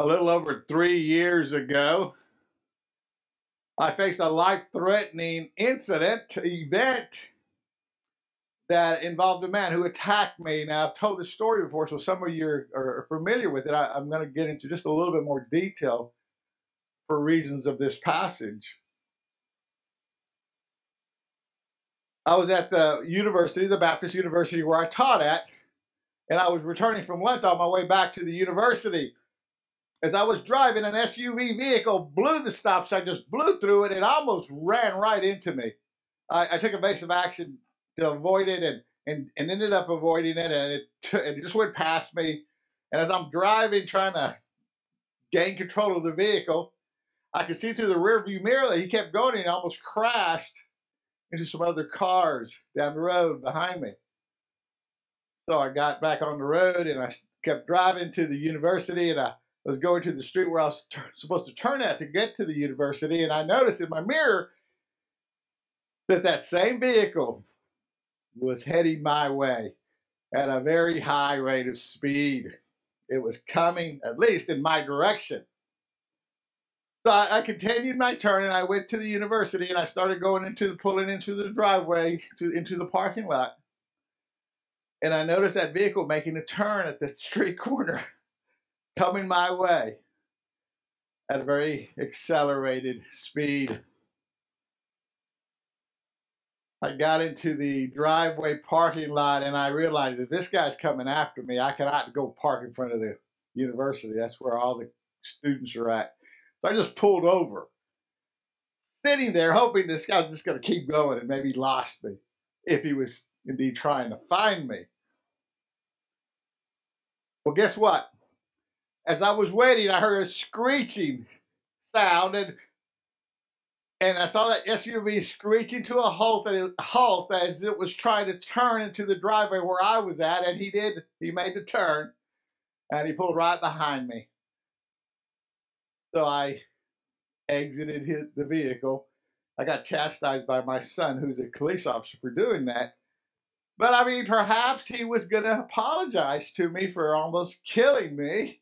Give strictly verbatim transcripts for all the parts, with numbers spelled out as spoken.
A little over three years ago, I faced a life-threatening incident, event, that involved a man who attacked me. Now, I've told this story before, so some of you are, are familiar with it. I, I'm going to get into just a little bit more detail for reasons of this passage. I was at the university, the Baptist University, where I taught at, and I was returning from lunch on my way back to the university. As I was driving, an S U V vehicle blew the stop sign, just blew through it, and almost ran right into me. I, I took evasive action to avoid it and, and, and ended up avoiding it, and it, t- it just went past me. And as I'm driving, trying to gain control of the vehicle, I could see through the rearview mirror that he kept going and almost crashed into some other cars down the road behind me. So I got back on the road, and I kept driving to the university, and I I was going to the street where I was t- supposed to turn at to get to the university, and I noticed in my mirror that that same vehicle was heading my way at a very high rate of speed. It was coming, at least, in my direction. So I, I continued my turn, and I went to the university, and I started going into, pulling into the driveway, to, into the parking lot, and I noticed that vehicle making a turn at the street corner, coming my way at a very accelerated speed. I got into the driveway parking lot, and I realized that this guy's coming after me. I cannot go park in front of the university. That's where all the students are at. So I just pulled over, sitting there hoping this guy was just going to keep going and maybe lost me if he was indeed trying to find me. Well, guess what? As I was waiting, I heard a screeching sound, and and I saw that S U V screeching to a halt, it, halt as it was trying to turn into the driveway where I was at, and he did. He made the turn, and he pulled right behind me. So I exited his, the vehicle. I got chastised by my son, who's a police officer, for doing that. But, I mean, perhaps he was going to apologize to me for almost killing me.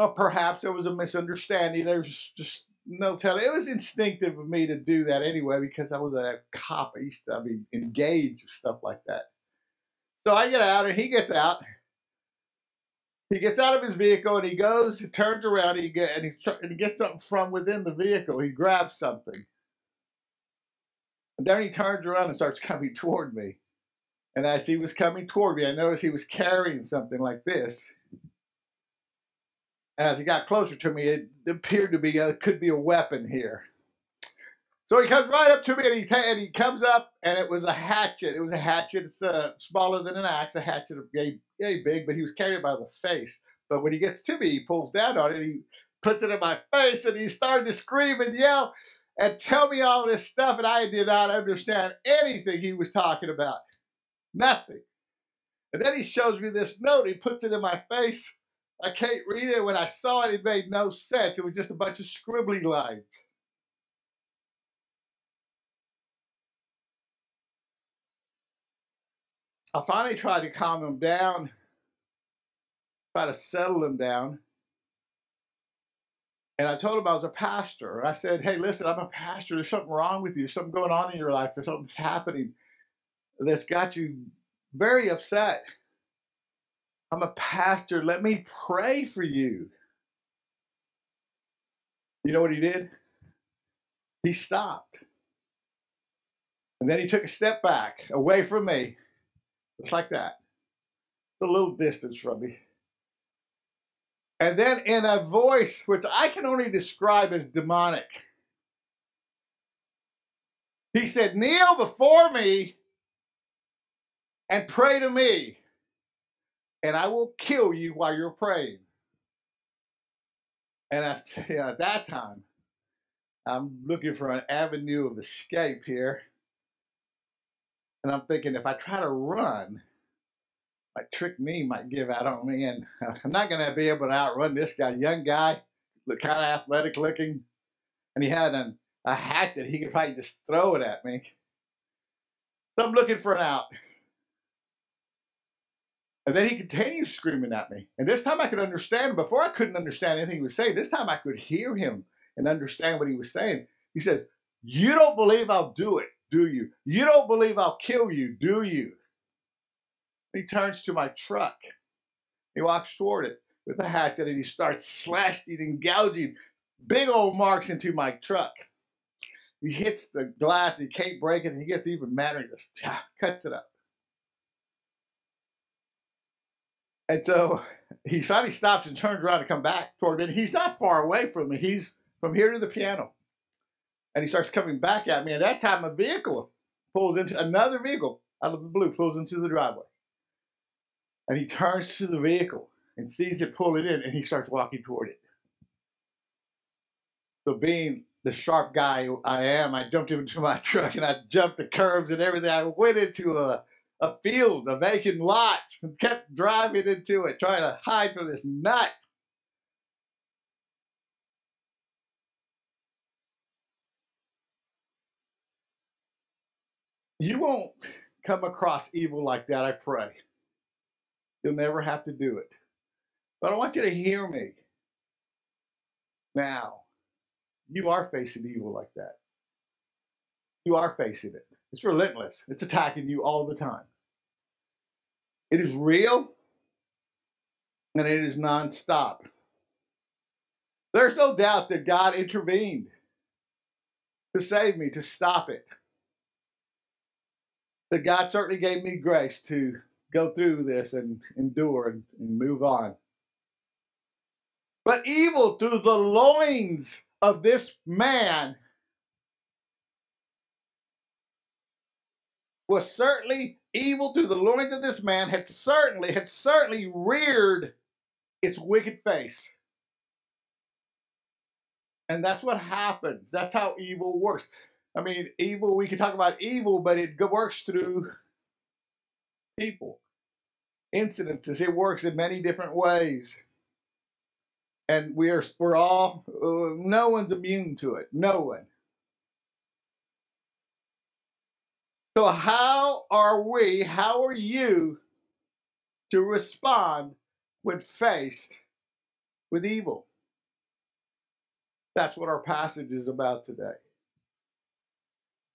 Or perhaps there was a misunderstanding. There's just no telling. It was instinctive of me to do that anyway because I was a cop. I used to I mean, engage with stuff like that. So I get out, and he gets out. He gets out of his vehicle, and he goes, he turns around, and he, get, and he, and he gets up from within the vehicle. He grabs something. And then he turns around and starts coming toward me. And as he was coming toward me, I noticed he was carrying something like this. And as he got closer to me, it appeared to be, a, could be a weapon here. So he comes right up to me, and he, t- and he comes up, and it was a hatchet. It was a hatchet. It's uh, smaller than an axe. A hatchet yay, yay big, but he was carrying it by the face. But when he gets to me, he pulls down on it, and he puts it in my face, and he started to scream and yell and tell me all this stuff, and I did not understand anything he was talking about. Nothing. And then he shows me this note. He puts it in my face. I can't read it. When I saw it, it made no sense. It was just a bunch of scribbly lines. I finally tried to calm him down, try to settle him down. And I told him I was a pastor. I said, hey, listen, I'm a pastor. There's something wrong with you. There's something going on in your life. There's something happening that's got you very upset. I'm a pastor. Let me pray for you. You know what he did? He stopped. And then he took a step back away from me. Just like that. A little distance from me. And then in a voice which I can only describe as demonic, he said, kneel before me and pray to me, and I will kill you while you're praying. And I tell you, at that time, I'm looking for an avenue of escape here. And I'm thinking, if I try to run, my trick me might give out on me. And I'm not going to be able to outrun this guy. Young guy, look, kind of athletic looking. And he had an, a hatchet. He could probably just throw it at me. So I'm looking for an out. And then he continues screaming at me. And this time I could understand him. Before I couldn't understand anything he was saying. This time I could hear him and understand what he was saying. He says, "You don't believe I'll do it, do you? You don't believe I'll kill you, do you?" He turns to my truck. He walks toward it with a hatchet and he starts slashing and gouging big old marks into my truck. He hits the glass and he can't break it, and he gets even madder and just cuts it up. And so he finally stops and turns around to come back toward me. And he's not far away from me. He's from here to the piano. And he starts coming back at me. And at that time, a vehicle pulls into another vehicle out of the blue, pulls into the driveway. And he turns to the vehicle and sees it pull it in, and he starts walking toward it. So being the sharp guy I am, I jumped into my truck, and I jumped the curbs and everything. I went into a A field, a vacant lot, and kept driving into it, trying to hide from this nut. You won't come across evil like that, I pray. You'll never have to do it. But I want you to hear me. Now, you are facing evil like that. You are facing it. It's relentless. It's attacking you all the time. It is real, and it is nonstop. There's no doubt that God intervened to save me, to stop it. That God certainly gave me grace to go through this and endure and, and move on. But evil through the loins of this man was certainly evil through the loins of this man had certainly, had certainly reared its wicked face. And that's what happens. That's how evil works. I mean, evil, we can talk about evil, but it works through people, incidences. It works in many different ways. And we are, we're all, uh, no one's immune to it. No one. So how are we, how are you to respond when faced with evil? That's what our passage is about today.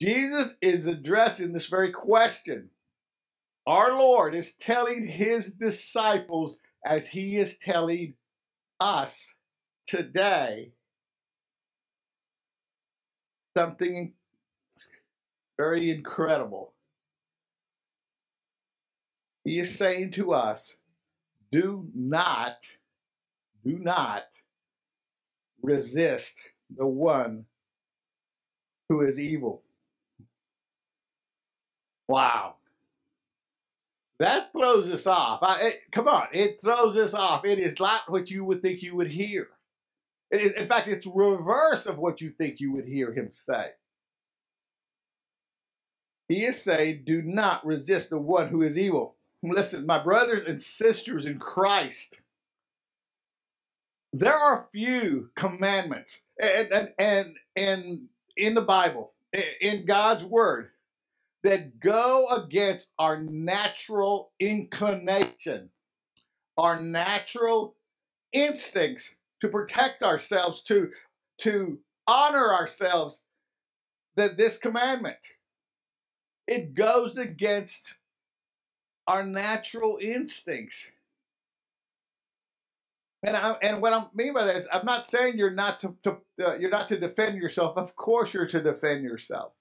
Jesus is addressing this very question. Our Lord is telling his disciples, as he is telling us today, something very incredible. He is saying to us, do not, do not resist the one who is evil. Wow. That throws us off. I, it, come on, it throws us off. It is not what you would think you would hear. It is, in fact, it's reverse of what you think you would hear him say. He is saying, do not resist the one who is evil. Listen, my brothers and sisters in Christ, there are few commandments and, and, and, and in the Bible, in God's word, that go against our natural inclination, our natural instincts to protect ourselves, to, to honor ourselves, that this commandment. It goes against our natural instincts. And I, and what I mean by that is, I'm not saying you're not to, to uh, you're not to defend yourself. Of course you're to defend yourself.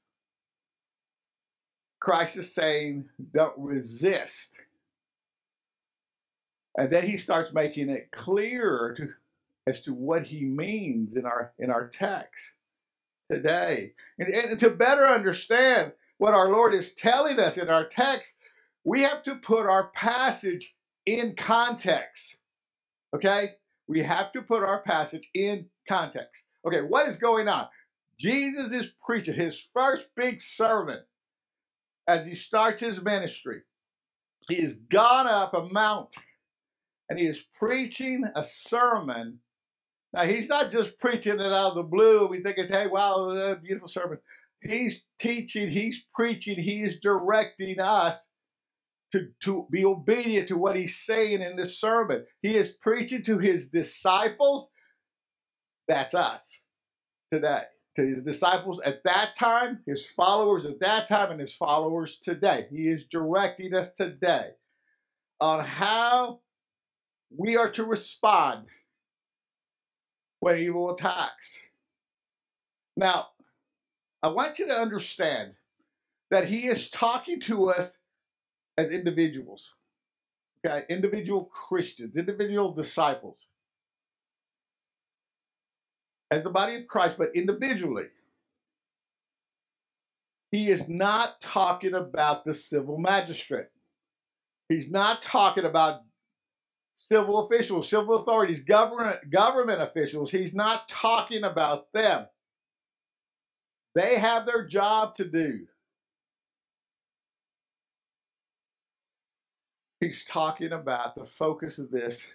Christ is saying, don't resist. And then he starts making it clearer to, as to what he means in our in our text today. And, and to better understand what our Lord is telling us in our text, we have to put our passage in context, okay? We have to put our passage in context. Okay, what is going on? Jesus is preaching his first big sermon as he starts his ministry. He has gone up a mountain and he is preaching a sermon. Now, he's not just preaching it out of the blue. We think, hey, wow, beautiful sermon. He's teaching, he's preaching, he is directing us to, to be obedient to what he's saying in this sermon. He is preaching to his disciples. That's us today. To his disciples at that time, his followers at that time, and his followers today. He is directing us today on how we are to respond when evil attacks. Now, I want you to understand that he is talking to us as individuals, okay? Individual Christians, individual disciples, as the body of Christ, but individually. He is not talking about the civil magistrate. He's not talking about civil officials, civil authorities, government, government officials. He's not talking about them. They have their job to do. He's talking about the focus of this,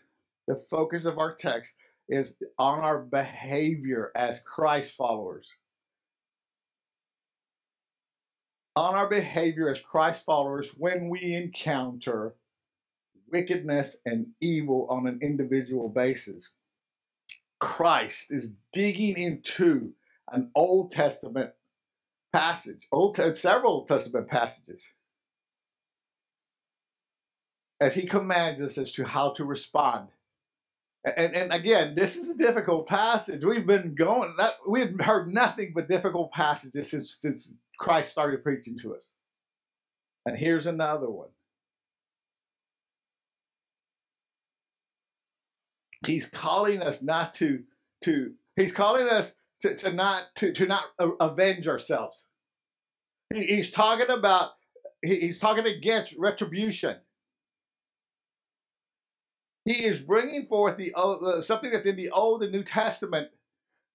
the focus of our text is on our behavior as Christ followers. On our behavior as Christ followers when we encounter wickedness and evil on an individual basis. Christ is digging into an Old Testament passage, Old several Old Testament passages, as he commands us as to how to respond. And, and again, this is a difficult passage. We've been going, not, we've heard nothing but difficult passages since, since Christ started preaching to us. And here's another one. He's calling us not to, to he's calling us to, to not, to, to not avenge ourselves. He, he's talking about, he, he's talking against retribution. He is bringing forth the uh, something that's in the Old and New Testament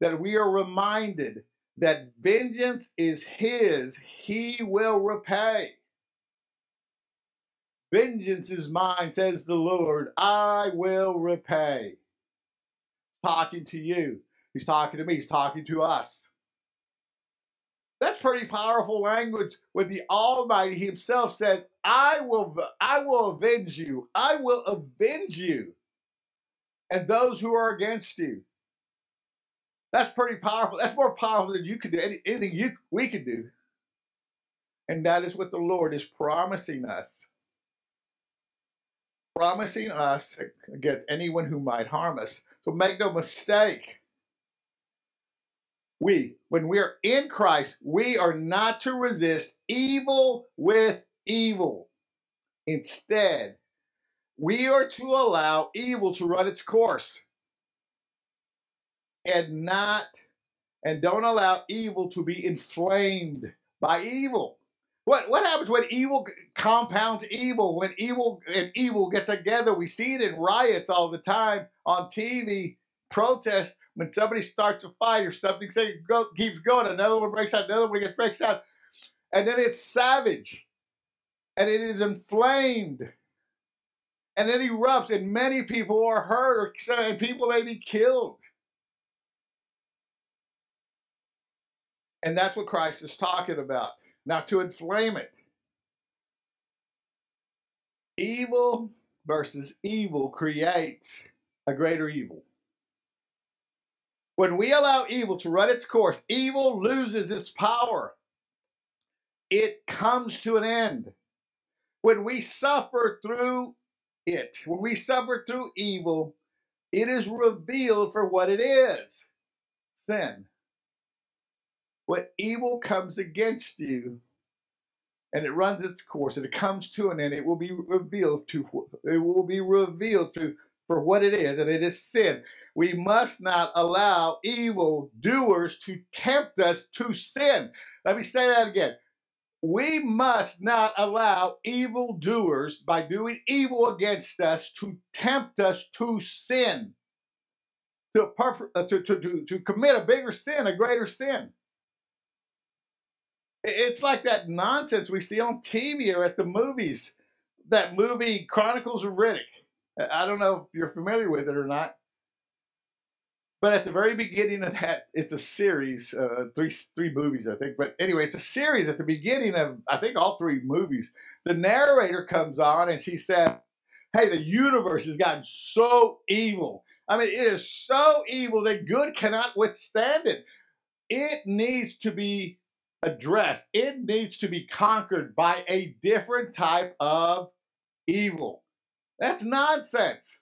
that we are reminded that vengeance is his, he will repay. Vengeance is mine, says the Lord, I will repay. Talking to you. He's talking to me. He's talking to us. That's pretty powerful language when the Almighty himself says, I will, I will avenge you. I will avenge you and those who are against you. That's pretty powerful. That's more powerful than you could do, anything you, we could do. And that is what the Lord is promising us. Promising us against anyone who might harm us. So make no mistake. We, when we are in Christ, we are not to resist evil with evil. Instead, we are to allow evil to run its course and not, and don't allow evil to be inflamed by evil. What, what happens when evil compounds evil? When evil and evil get together, we see it in riots all the time on T V, protests. When somebody starts a fight or something, say, go, keeps going, another one breaks out, another one gets breaks out, and then it's savage, and it is inflamed, and it erupts, and many people are hurt, or and people may be killed. And that's what Christ is talking about, not to inflame it. Evil versus evil creates a greater evil. When we allow evil to run its course, evil loses its power. It comes to an end. When we suffer through it, when we suffer through evil, it is revealed for what it is, sin. When evil comes against you and it runs its course and it comes to an end, it will be revealed to it will be revealed to for what it is, and it is sin. We must not allow evildoers to tempt us to sin. Let me say that again. we must not allow evildoers by doing evil against us to tempt us to sin, to, perp- to, to, to, to commit a bigger sin, a greater sin. It's like that nonsense we see on T V or at the movies, that movie Chronicles of Riddick. I don't know if you're familiar with it or not. But at the very beginning of that, it's a series, uh, three three movies, I think. But anyway, it's a series. At the beginning of, I think, all three movies, the narrator comes on and she said, hey, the universe has gotten so evil. I mean, it is so evil that good cannot withstand it. It needs to be addressed. It needs to be conquered by a different type of evil. That's nonsense.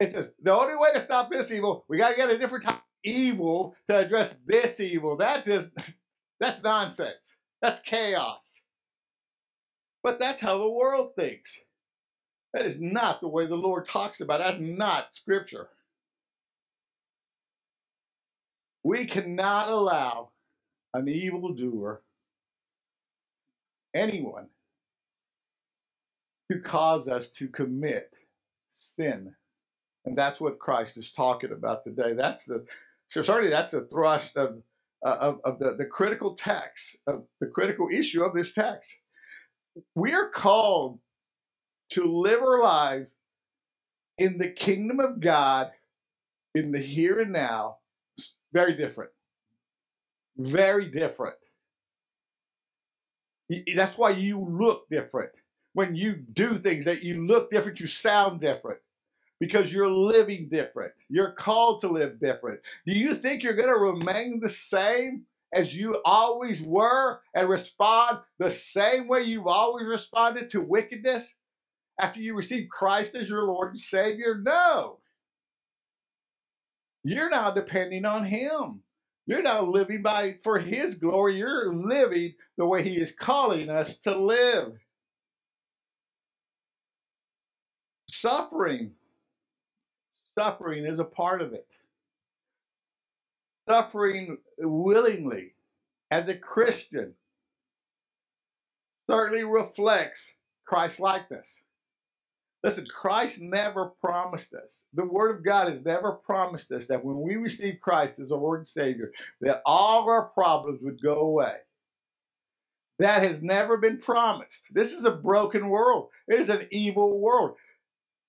It says, the only way to stop this evil, we got to get a different type of evil to address this evil. That is, that's nonsense. That's chaos. But that's how the world thinks. That is not the way the Lord talks about it. That's not Scripture. We cannot allow an evildoer, anyone, to cause us to commit sin. And that's what Christ is talking about today. That's the so certainly that's the thrust of uh, of, of the, the critical text, of the critical issue of this text. We are called to live our lives in the kingdom of God, in the here and now. It's very different. Very different. That's why you look different. When you do things that you look different, you sound different. Because you're living different. You're called to live different. Do you think you're going to remain the same as you always were and respond the same way you've always responded to wickedness after you receive Christ as your Lord and Savior? No. You're now depending on Him. You're now living by for His glory. You're living the way He is calling us to live. Suffering. Suffering is a part of it. Suffering willingly as a Christian certainly reflects Christ-likeness. Listen, Christ never promised us. The Word of God has never promised us that when we receive Christ as our Lord and Savior, that all our problems would go away. That has never been promised. This is a broken world. It is an evil world.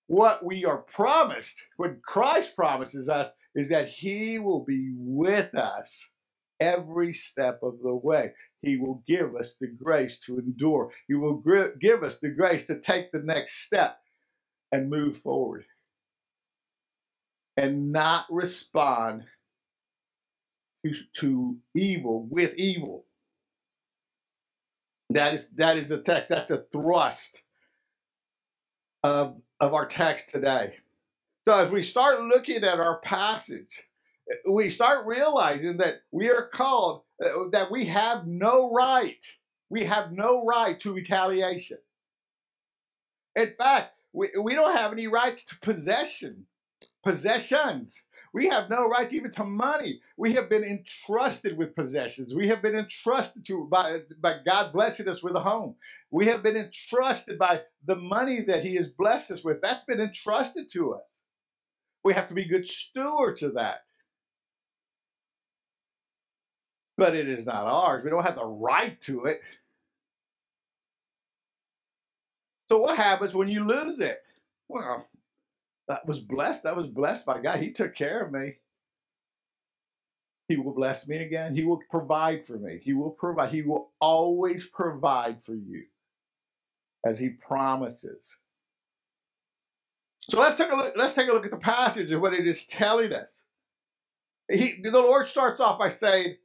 What we are promised, what Christ promises us, is that He will be with us every step of the way. He will give us the grace to endure. He will give us the grace to take the next step and move forward and not respond to, to evil with evil. That is, that is the text. That's the thrust of of our text today. So as we start looking at our passage, we start realizing that we are called, that we have no right. We have no right to retaliation. In fact, we, we don't have any rights to possession, possessions. We have no right even to money. We have been entrusted with possessions. We have been entrusted to by, by God blessing us with a home. We have been entrusted by the money that He has blessed us with. That's been entrusted to us. We have to be good stewards of that. But it is not ours. We don't have the right to it. So what happens when you lose it? Well, that was blessed. That was blessed by God. He took care of me. He will bless me again. He will provide for me. He will provide. He will always provide for you as He promises. So let's take a look. Let's take a look at the passage and what it is telling us. He, the Lord starts off by saying,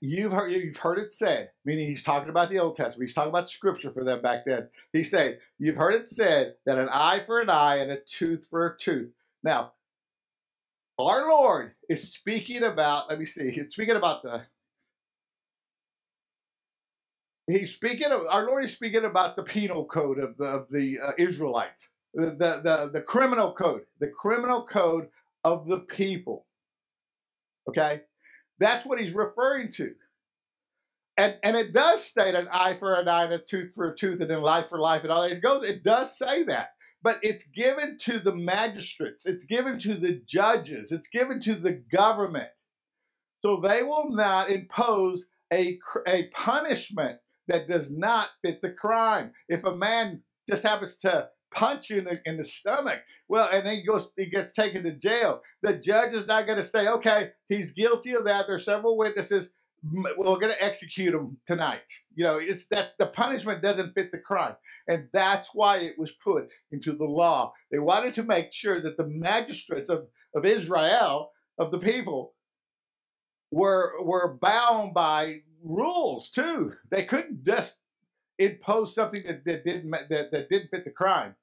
You've heard, you've heard it said, meaning He's talking about the Old Testament. He's talking about Scripture for them back then. He said, you've heard it said that an eye for an eye and a tooth for a tooth. Now, our Lord is speaking about, let me see, he's speaking about the, he's speaking of, our Lord is speaking about the penal code of the, of the uh, Israelites, the, the, the, the criminal code, the criminal code of the people. Okay? That's what He's referring to. And, and it does state an eye for an eye and a tooth for a tooth and then life for life and all that. It goes, it does say that. But it's given to the magistrates. It's given to the judges. It's given to the government. So they will not impose a, a punishment that does not fit the crime. If a man just happens to punch you in the, in the stomach, well, and then he goes, he gets taken to jail, the judge is not going to say, okay, he's guilty of that. There's several witnesses. We're going to execute him tonight. You know, it's that the punishment doesn't fit the crime. And that's why it was put into the law. They wanted to make sure that the magistrates of, of Israel, of the people, were were bound by rules too. They couldn't just impose something that, that didn't that, that didn't fit the crime,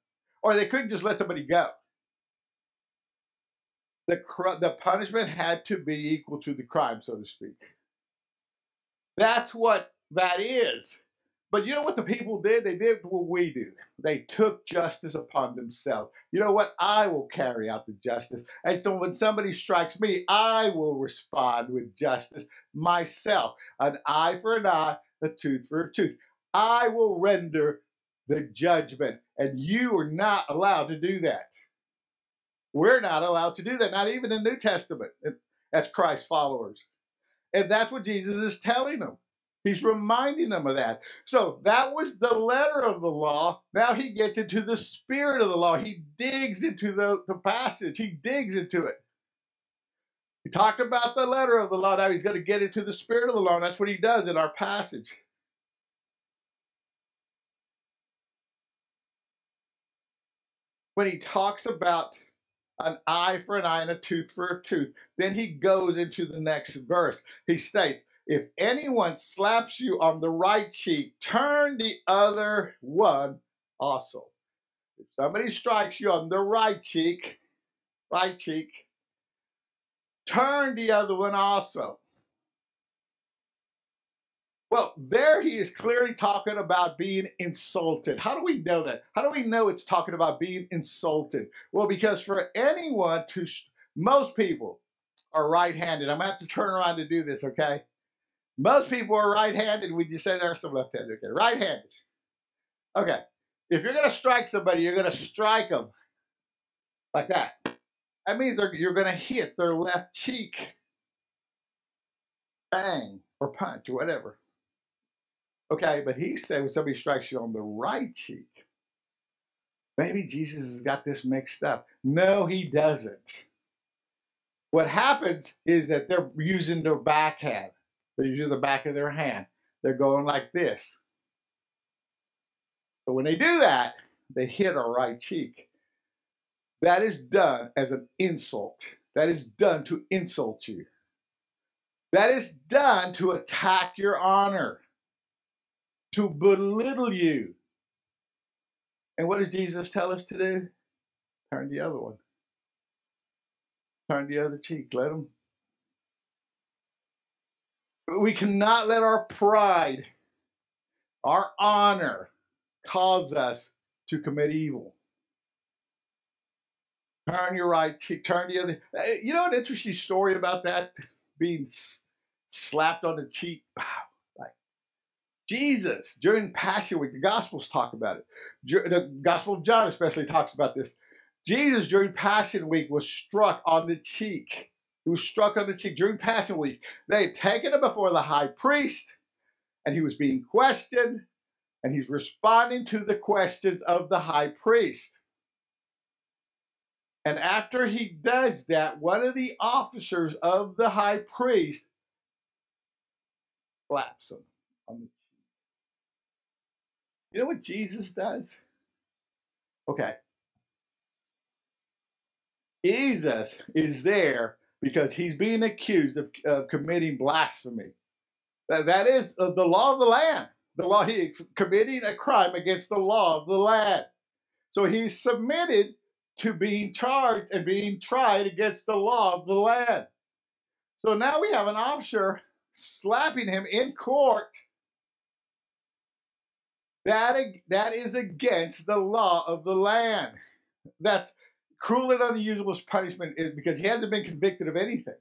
or they couldn't just let somebody go. The the punishment had to be equal to the crime, so to speak. That's what that is. But you know what the people did? They did what we do. They took justice upon themselves. You know what? I will carry out the justice. And so when somebody strikes me, I will respond with justice myself. An eye for an eye, a tooth for a tooth. I will render the judgment. And you are not allowed to do that. We're not allowed to do that, not even in the New Testament as Christ's followers. And that's what Jesus is telling them. He's reminding them of that. So that was the letter of the law. Now he gets into the spirit of the law. He digs into the, the passage. He digs into it. He talked about the letter of the law. Now he's going to get into the spirit of the law. And that's what he does in our passage. When he talks about an eye for an eye and a tooth for a tooth, then he goes into the next verse. He states, if anyone slaps you on the right cheek, turn the other one also. If somebody strikes you on the right cheek, right cheek, turn the other one also. Well, there he is clearly talking about being insulted. How do we know that? How do we know it's talking about being insulted? Well, because for anyone to, most people are right-handed. I'm going to have to turn around to do this, okay? Most people are right-handed. We just say there's some left-handed. Okay, right-handed. Okay, if you're going to strike somebody, you're going to strike them like that. That means you're going to hit their left cheek. Bang, or punch, or whatever. Okay, but he said when somebody strikes you on the right cheek, maybe Jesus has got this mixed up. No, he doesn't. What happens is that they're using their backhand. They're using the back of their hand. They're going like this. But when they do that, they hit our right cheek. That is done as an insult. That is done to insult you. That is done to attack your honor, to belittle you. And what does Jesus tell us to do? Turn the other one. Turn the other cheek. Let them. We cannot let our pride, our honor, cause us to commit evil. Turn your right cheek, turn the other. You know an interesting story about that? Being slapped on the cheek. Wow. Like Jesus, during Passion Week, the Gospels talk about it. The Gospel of John especially talks about this. Jesus, during Passion Week, was struck on the cheek. He was struck on the cheek during Passion Week. They had taken him before the high priest, and he was being questioned, and he's responding to the questions of the high priest. And after he does that, one of the officers of the high priest slaps him on the cheek. You know what Jesus does? Okay. Jesus is there because he's being accused of, of committing blasphemy. That, that is uh, the law of the land. The law, he committing a crime against the law of the land. So he's submitted to being charged and being tried against the law of the land. So now we have an officer slapping him in court. That, that is against the law of the land. That's cruel and unusual punishment is because he hasn't been convicted of anything.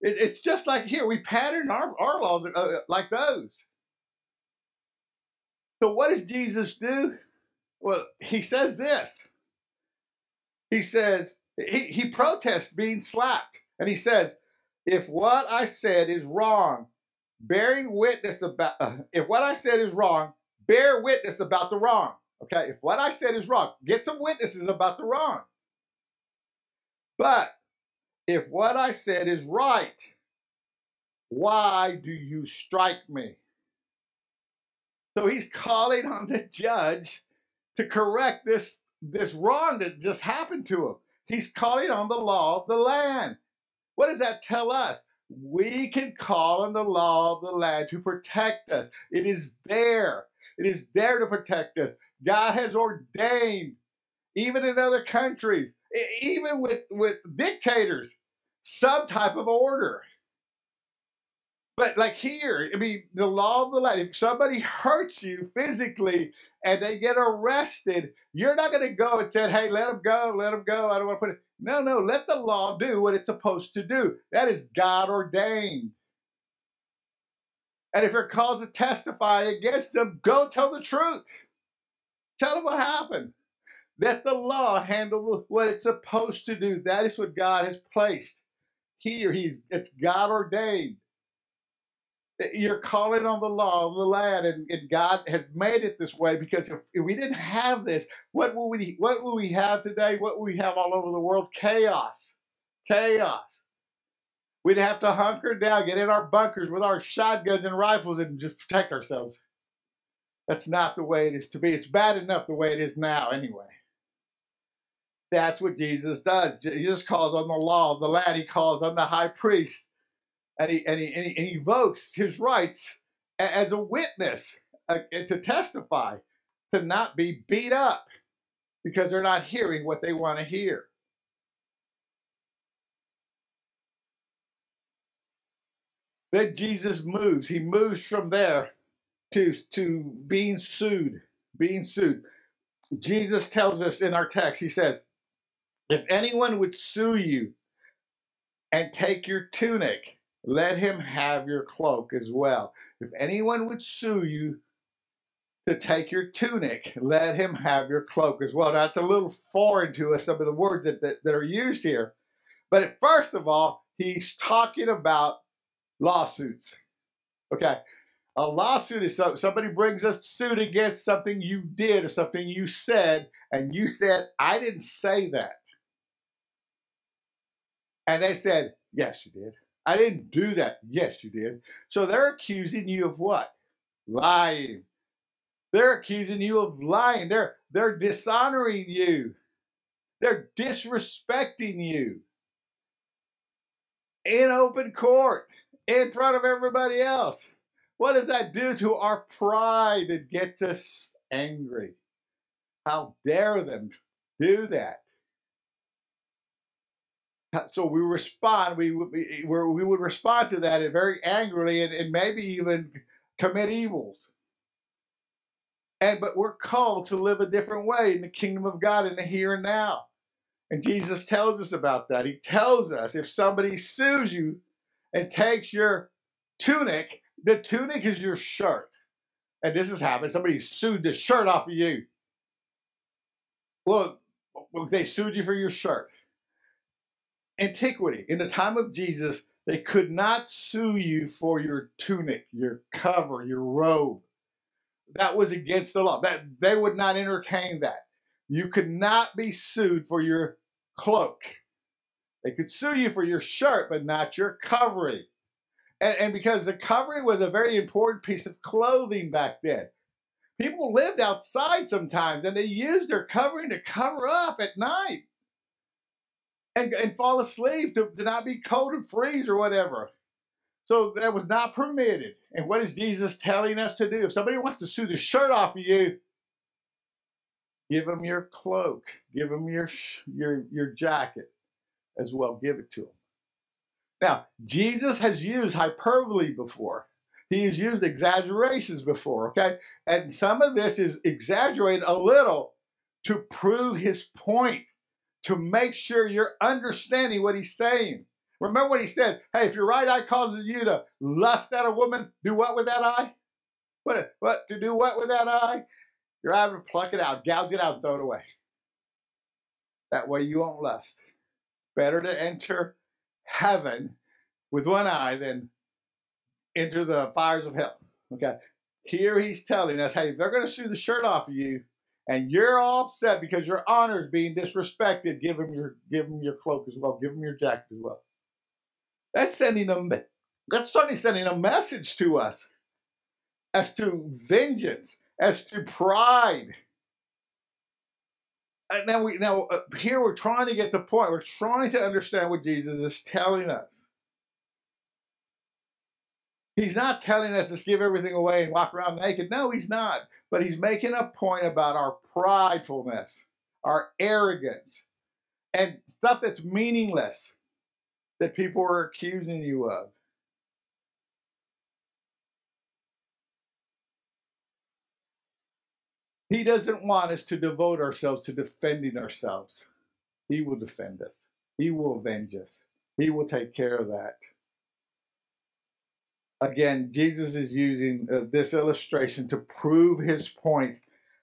It, it's just like here, we pattern our, our laws uh, like those. So what does Jesus do? Well, he says this. He says, he, he protests being slapped. And he says, if what I said is wrong, bearing witness about, uh, if what I said is wrong, bear witness about the wrong. Okay, if what I said is wrong, get some witnesses about the wrong. But if what I said is right, why do you strike me? So he's calling on the judge to correct this, this wrong that just happened to him. He's calling on the law of the land. What does that tell us? We can call on the law of the land to protect us. It is there. It is there to protect us. God has ordained, even in other countries, even with, with dictators, some type of order. But like here, I mean, the law of the land, if somebody hurts you physically and they get arrested, you're not going to go and say, hey, let them go, let them go. I don't want to put it. No, no, let the law do what it's supposed to do. That is God ordained. And if you're called to testify against them, go tell the truth. Tell them what happened. Let the law handle what it's supposed to do. That is what God has placed here. He's, it's God ordained. You're calling on the law of the land, and, and God has made it this way, because if, if we didn't have this, what will we what will we have today? What will we have all over the world? Chaos. Chaos. We'd have to hunker down, get in our bunkers with our shotguns and rifles and just protect ourselves. That's not the way it is to be. It's bad enough the way it is now anyway. That's what Jesus does. Jesus calls on the law of the land. He calls on the high priest. And he, and, he, and, he, and he invokes his rights as a witness uh, to testify, to not be beat up because they're not hearing what they want to hear. Then Jesus moves. He moves from there to, to being sued, being sued. Jesus tells us in our text, he says, if anyone would sue you and take your tunic, let him have your cloak as well. If anyone would sue you to take your tunic, let him have your cloak as well. Now, that's a little foreign to us, some of the words that, that, that are used here. But first of all, he's talking about lawsuits. Okay, a lawsuit is so, somebody brings a suit against something you did or something you said, and you said, I didn't say that. And they said, yes, you did. I didn't do that. Yes, you did. So they're accusing you of what? Lying. They're accusing you of lying. They're, they're dishonoring you. They're disrespecting you. In open court, in front of everybody else. What does that do to our pride that gets us angry? How dare them do that? So we respond, we would, we, we would respond to that very angrily and, and maybe even commit evils. And but we're called to live a different way in the kingdom of God in the here and now. And Jesus tells us about that. He tells us if somebody sues you and takes your tunic, the tunic is your shirt. And this has happened. Somebody sued the shirt off of you. Well, they sued you for your shirt. Antiquity, in the time of Jesus, they could not sue you for your tunic, your cover, your robe. That was against the law. That they would not entertain that. You could not be sued for your cloak. They could sue you for your shirt, but not your covering. And, and because the covering was a very important piece of clothing back then. People lived outside sometimes, and they used their covering to cover up at night. And, and fall asleep to, to not be cold and freeze or whatever. So that was not permitted. And what is Jesus telling us to do? If somebody wants to sue the shirt off of you, give them your cloak. Give them your, your, your jacket as well. Give it to them. Now, Jesus has used hyperbole before. He has used exaggerations before, okay? And some of this is exaggerated a little to prove his point, to make sure you're understanding what he's saying. Remember what he said, hey, if your right eye causes you to lust at a woman, do what with that eye? What, what to do what with that eye? Your eye would pluck it out, gouge it out, throw it away. That way you won't lust. Better to enter heaven with one eye than enter the fires of hell. Okay. Here he's telling us, hey, they're going to shoot the shirt off of you, and you're all upset because your honor is being disrespected. Give them your, give them your cloak as well. Give them your jacket as well. That's sending them. That's certainly sending a message to us as to vengeance, as to pride. And now we now uh, here we're trying to get the point. We're trying to understand what Jesus is telling us. He's not telling us to give everything away and walk around naked. No, he's not. But he's making a point about our pridefulness, our arrogance, and stuff that's meaningless that people are accusing you of. He doesn't want us to devote ourselves to defending ourselves. He will defend us. He will avenge us. He will take care of that. Again, Jesus is using uh, this illustration to prove his point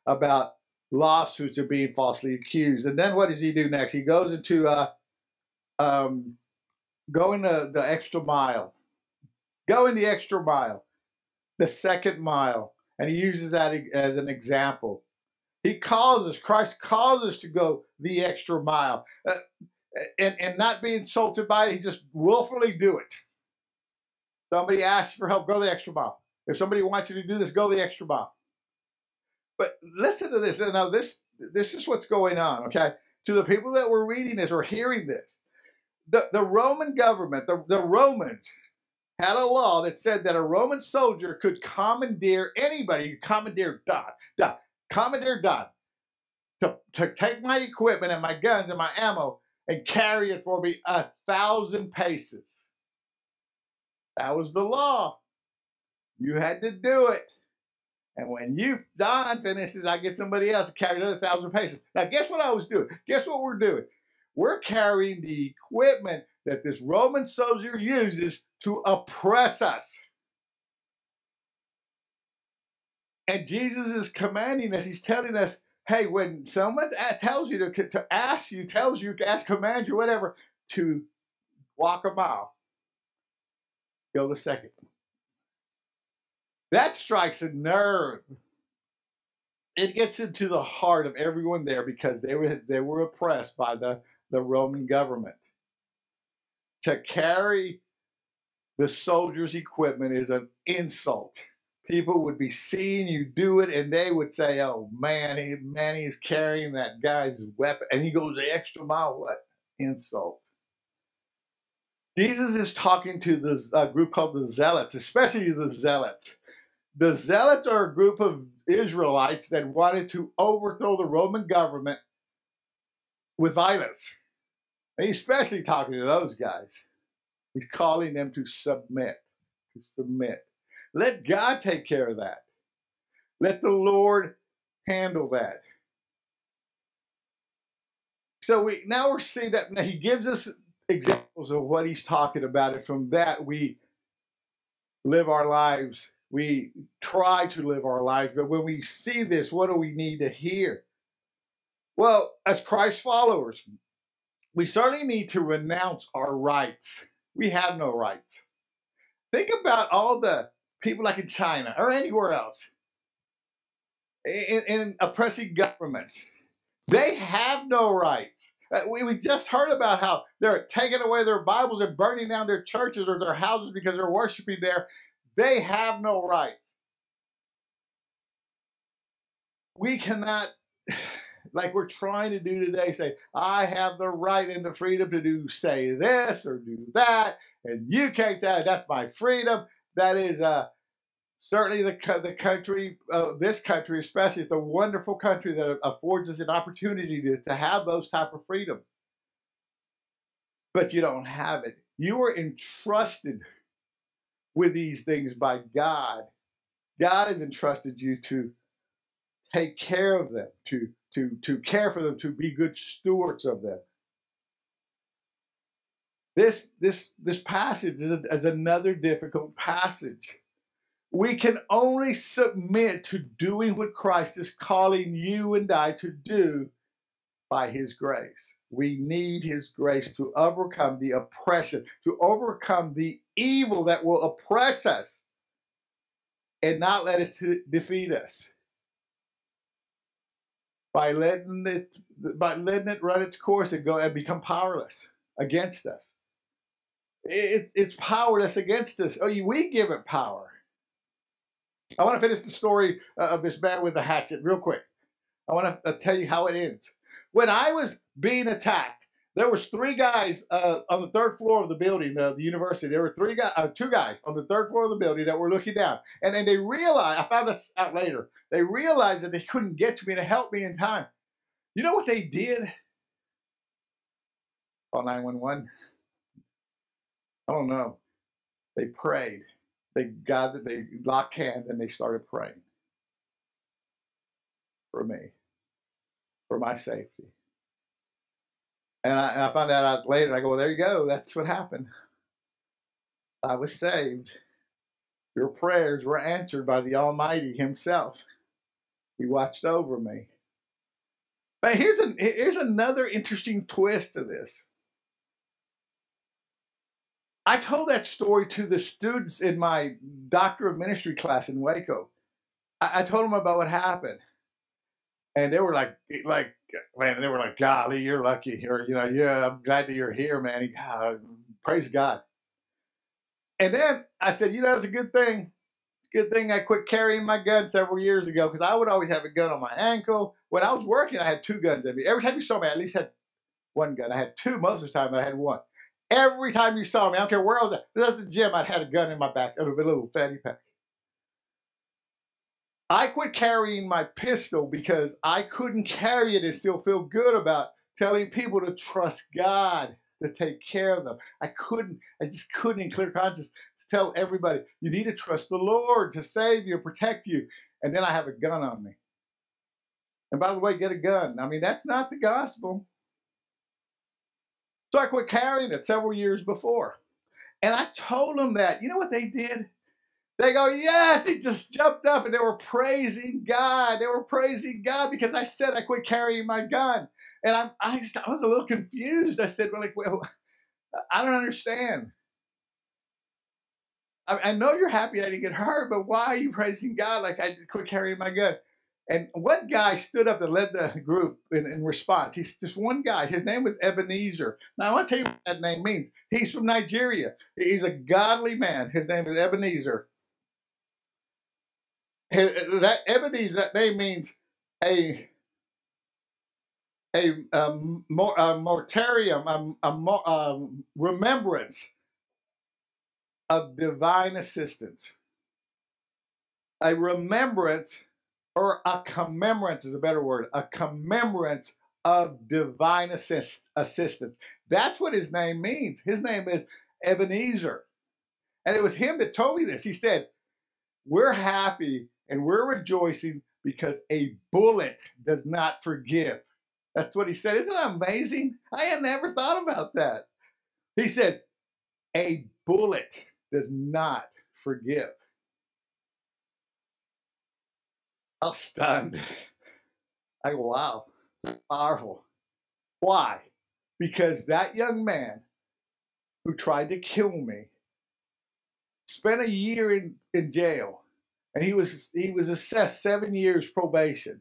about lawsuits are being falsely accused. And then what does he do next? He goes into uh, um, going the, the extra mile. Going the extra mile. The second mile. And he uses that as an example. He calls us, Christ calls us to go the extra mile. Uh, and, and not be insulted by it, he just willfully do it. Somebody asks for help, go the extra mile. If somebody wants you to do this, go the extra mile. But listen to this. Now, this, this is what's going on, okay? To the people that were reading this or hearing this, the, the Roman government, the, the Romans, had a law that said that a Roman soldier could commandeer anybody, commandeer Don, Don, commandeer Don, to, to take my equipment and my guns and my ammo and carry it for me a thousand paces. That was the law. You had to do it. And when you, Don finishes, I get somebody else to carry another thousand paces. Now, guess what I was doing? Guess what we're doing? We're carrying the equipment that this Roman soldier uses to oppress us. And Jesus is commanding us. He's telling us, hey, when someone tells you to, to ask you, tells you, ask, command you, whatever, to walk a mile, go the second. That strikes a nerve. It gets into the heart of everyone there because they were, they were oppressed by the, the Roman government. To carry the soldier's equipment is an insult. People would be seeing you do it, and they would say, oh, man, he, man, he's carrying that guy's weapon. And he goes the extra mile. What? Insult. Jesus is talking to this uh, group called the Zealots, especially the Zealots. The Zealots are a group of Israelites that wanted to overthrow the Roman government with violence. He's especially talking to those guys. He's calling them to submit, to submit. Let God take care of that. Let the Lord handle that. So we now we're seeing that now he gives us examples of what he's talking about, and from that we live our lives. We try to live our lives, but when we see this, what do we need to hear? Well, as Christ followers, we certainly need to renounce our rights. We have no rights. Think about all the people like in China or anywhere else, in, in oppressing governments. They have no rights. We, we just heard about how they're taking away their Bibles and burning down their churches or their houses because they're worshiping there. They have no rights. We cannot... like we're trying to do today, say, I have the right and the freedom to do, say this or do that, and you can't that. That's my freedom. That is uh, certainly the the country, uh, this country especially, it's a wonderful country that affords us an opportunity to, to have those type of freedoms. But you don't have it. You were entrusted with these things by God. God has entrusted you to take care of them, to To, to care for them, to be good stewards of them. This, this, this passage is, a, is another difficult passage. We can only submit to doing what Christ is calling you and I to do by his grace. We need his grace to overcome the oppression, to overcome the evil that will oppress us and not let it to defeat us. By letting it, by letting it run its course and go and become powerless against us. It, it's powerless against us. Oh, we give it power. I want to finish the story of this man with the hatchet real quick. I want to tell you how it ends. When I was being attacked, there was three guys uh, on the third floor of the building, uh, the university. There were three guys, uh, two guys on the third floor of the building that were looking down. And then they realized, I found this out later, they realized that they couldn't get to me to help me in time. You know what they did? Call nine one one? I don't know. They prayed. They gathered, they locked hands, and they started praying for me, for my safety. And I, and I found that out later. I go, well, there you go. That's what happened. I was saved. Your prayers were answered by the Almighty himself. He watched over me. But here's, a, here's another interesting twist to this. I told that story to the students in my Doctor of Ministry class in Waco. I, I told them about what happened. And they were like, like, man, they were like, golly, you're lucky. Or, you know, yeah, I'm glad that you're here, man. God, praise God. And then I said, you know, it's a good thing. Good thing I quit carrying my gun several years ago, because I would always have a gun on my ankle. When I was working, I had two guns. Every time you saw me, I at least had one gun. I had two most of the time, but I had one. Every time you saw me, I don't care where I was at. If I was at the gym, I'd had a gun in my back, a little fanny pack. I quit carrying my pistol because I couldn't carry it and still feel good about telling people to trust God to take care of them. I couldn't, I just couldn't in clear conscience tell everybody, you need to trust the Lord to save you, protect you. And then I have a gun on me. And by the way, get a gun. I mean, that's not the gospel. So I quit carrying it several years before. And I told them that. You know what they did? They go, yes, they just jumped up and they were praising God. They were praising God because I said I quit carrying my gun. And I'm, I, just, I was a little confused. I said, well, like, well, I don't understand. I, I know you're happy I didn't get hurt, but why are you praising God like I quit carrying my gun? And one guy stood up and led the group in, in response. He's just one guy. His name was Ebenezer. Now, I want to tell you what that name means. He's from Nigeria. He's a godly man. His name is Ebenezer. His, that Ebenezer, that name means a a, a, mor, a mortarium, a, a, mor, a remembrance of divine assistance. A remembrance Or a commemorance is a better word, a commemorance of divine assist, assistance. That's what his name means. His name is Ebenezer. And it was him that told me this. He said, we're happy and we're rejoicing because a bullet does not forgive. That's what he said. Isn't that amazing? I had never thought about that. He says, a bullet does not forgive. I was stunned. I go, wow, powerful. Why? Because that young man who tried to kill me spent a year in, in jail, and he was he was assessed seven years probation.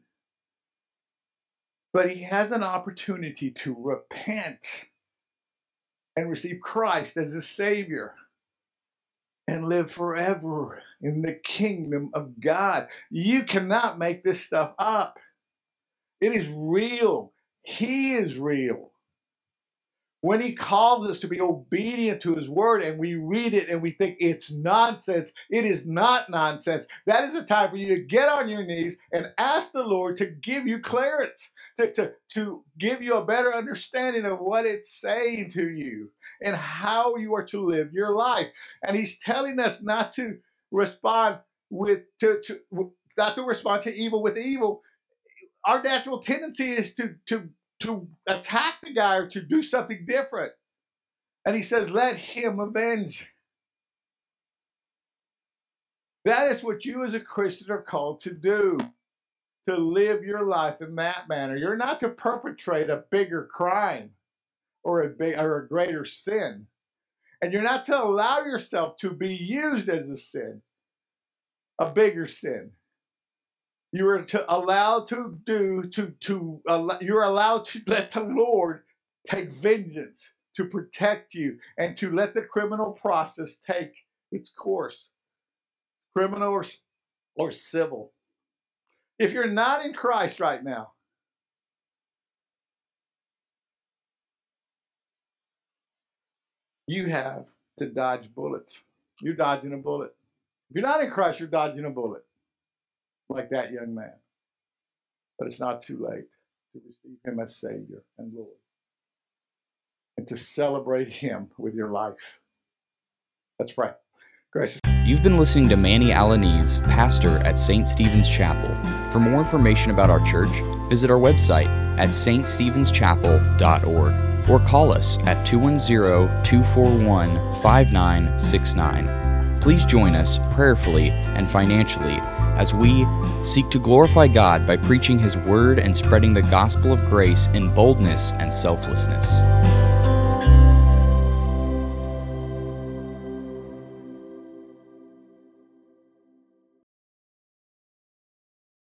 But he has an opportunity to repent and receive Christ as his Savior and live forever in the kingdom of God. You cannot make this stuff up. It is real. He is real. When he calls us to be obedient to his word and we read it and we think it's nonsense, it is not nonsense. That is the time for you to get on your knees and ask the Lord to give you clearance, to, to, to give you a better understanding of what it's saying to you and how you are to live your life. And he's telling us not to respond with to, to not to respond to evil with evil. Our natural tendency is to to to attack the guy or to do something different. And he says, let him avenge. That is what you as a Christian are called to do, to live your life in that manner. You're not to perpetrate a bigger crime or a, big, or a greater sin. And you're not to allow yourself to be used as a sin, a bigger sin. You are to allow to do, to, to, uh, you're allowed to let the Lord take vengeance to protect you and to let the criminal process take its course, criminal or, or civil. If you're not in Christ right now, you have to dodge bullets. You're dodging a bullet. If you're not in Christ, you're dodging a bullet, like that young man. But it's not too late to receive him as Savior and Lord and to celebrate him with your life. Let's pray. Gracious. You've been listening to Manny Alaniz, pastor at Saint Stephen's Chapel. For more information about our church, visit our website at st stephens chapel dot org or call us at two one zero, two four one, five nine six nine. Please join us prayerfully and financially as we seek to glorify God by preaching His Word and spreading the gospel of grace in boldness and selflessness.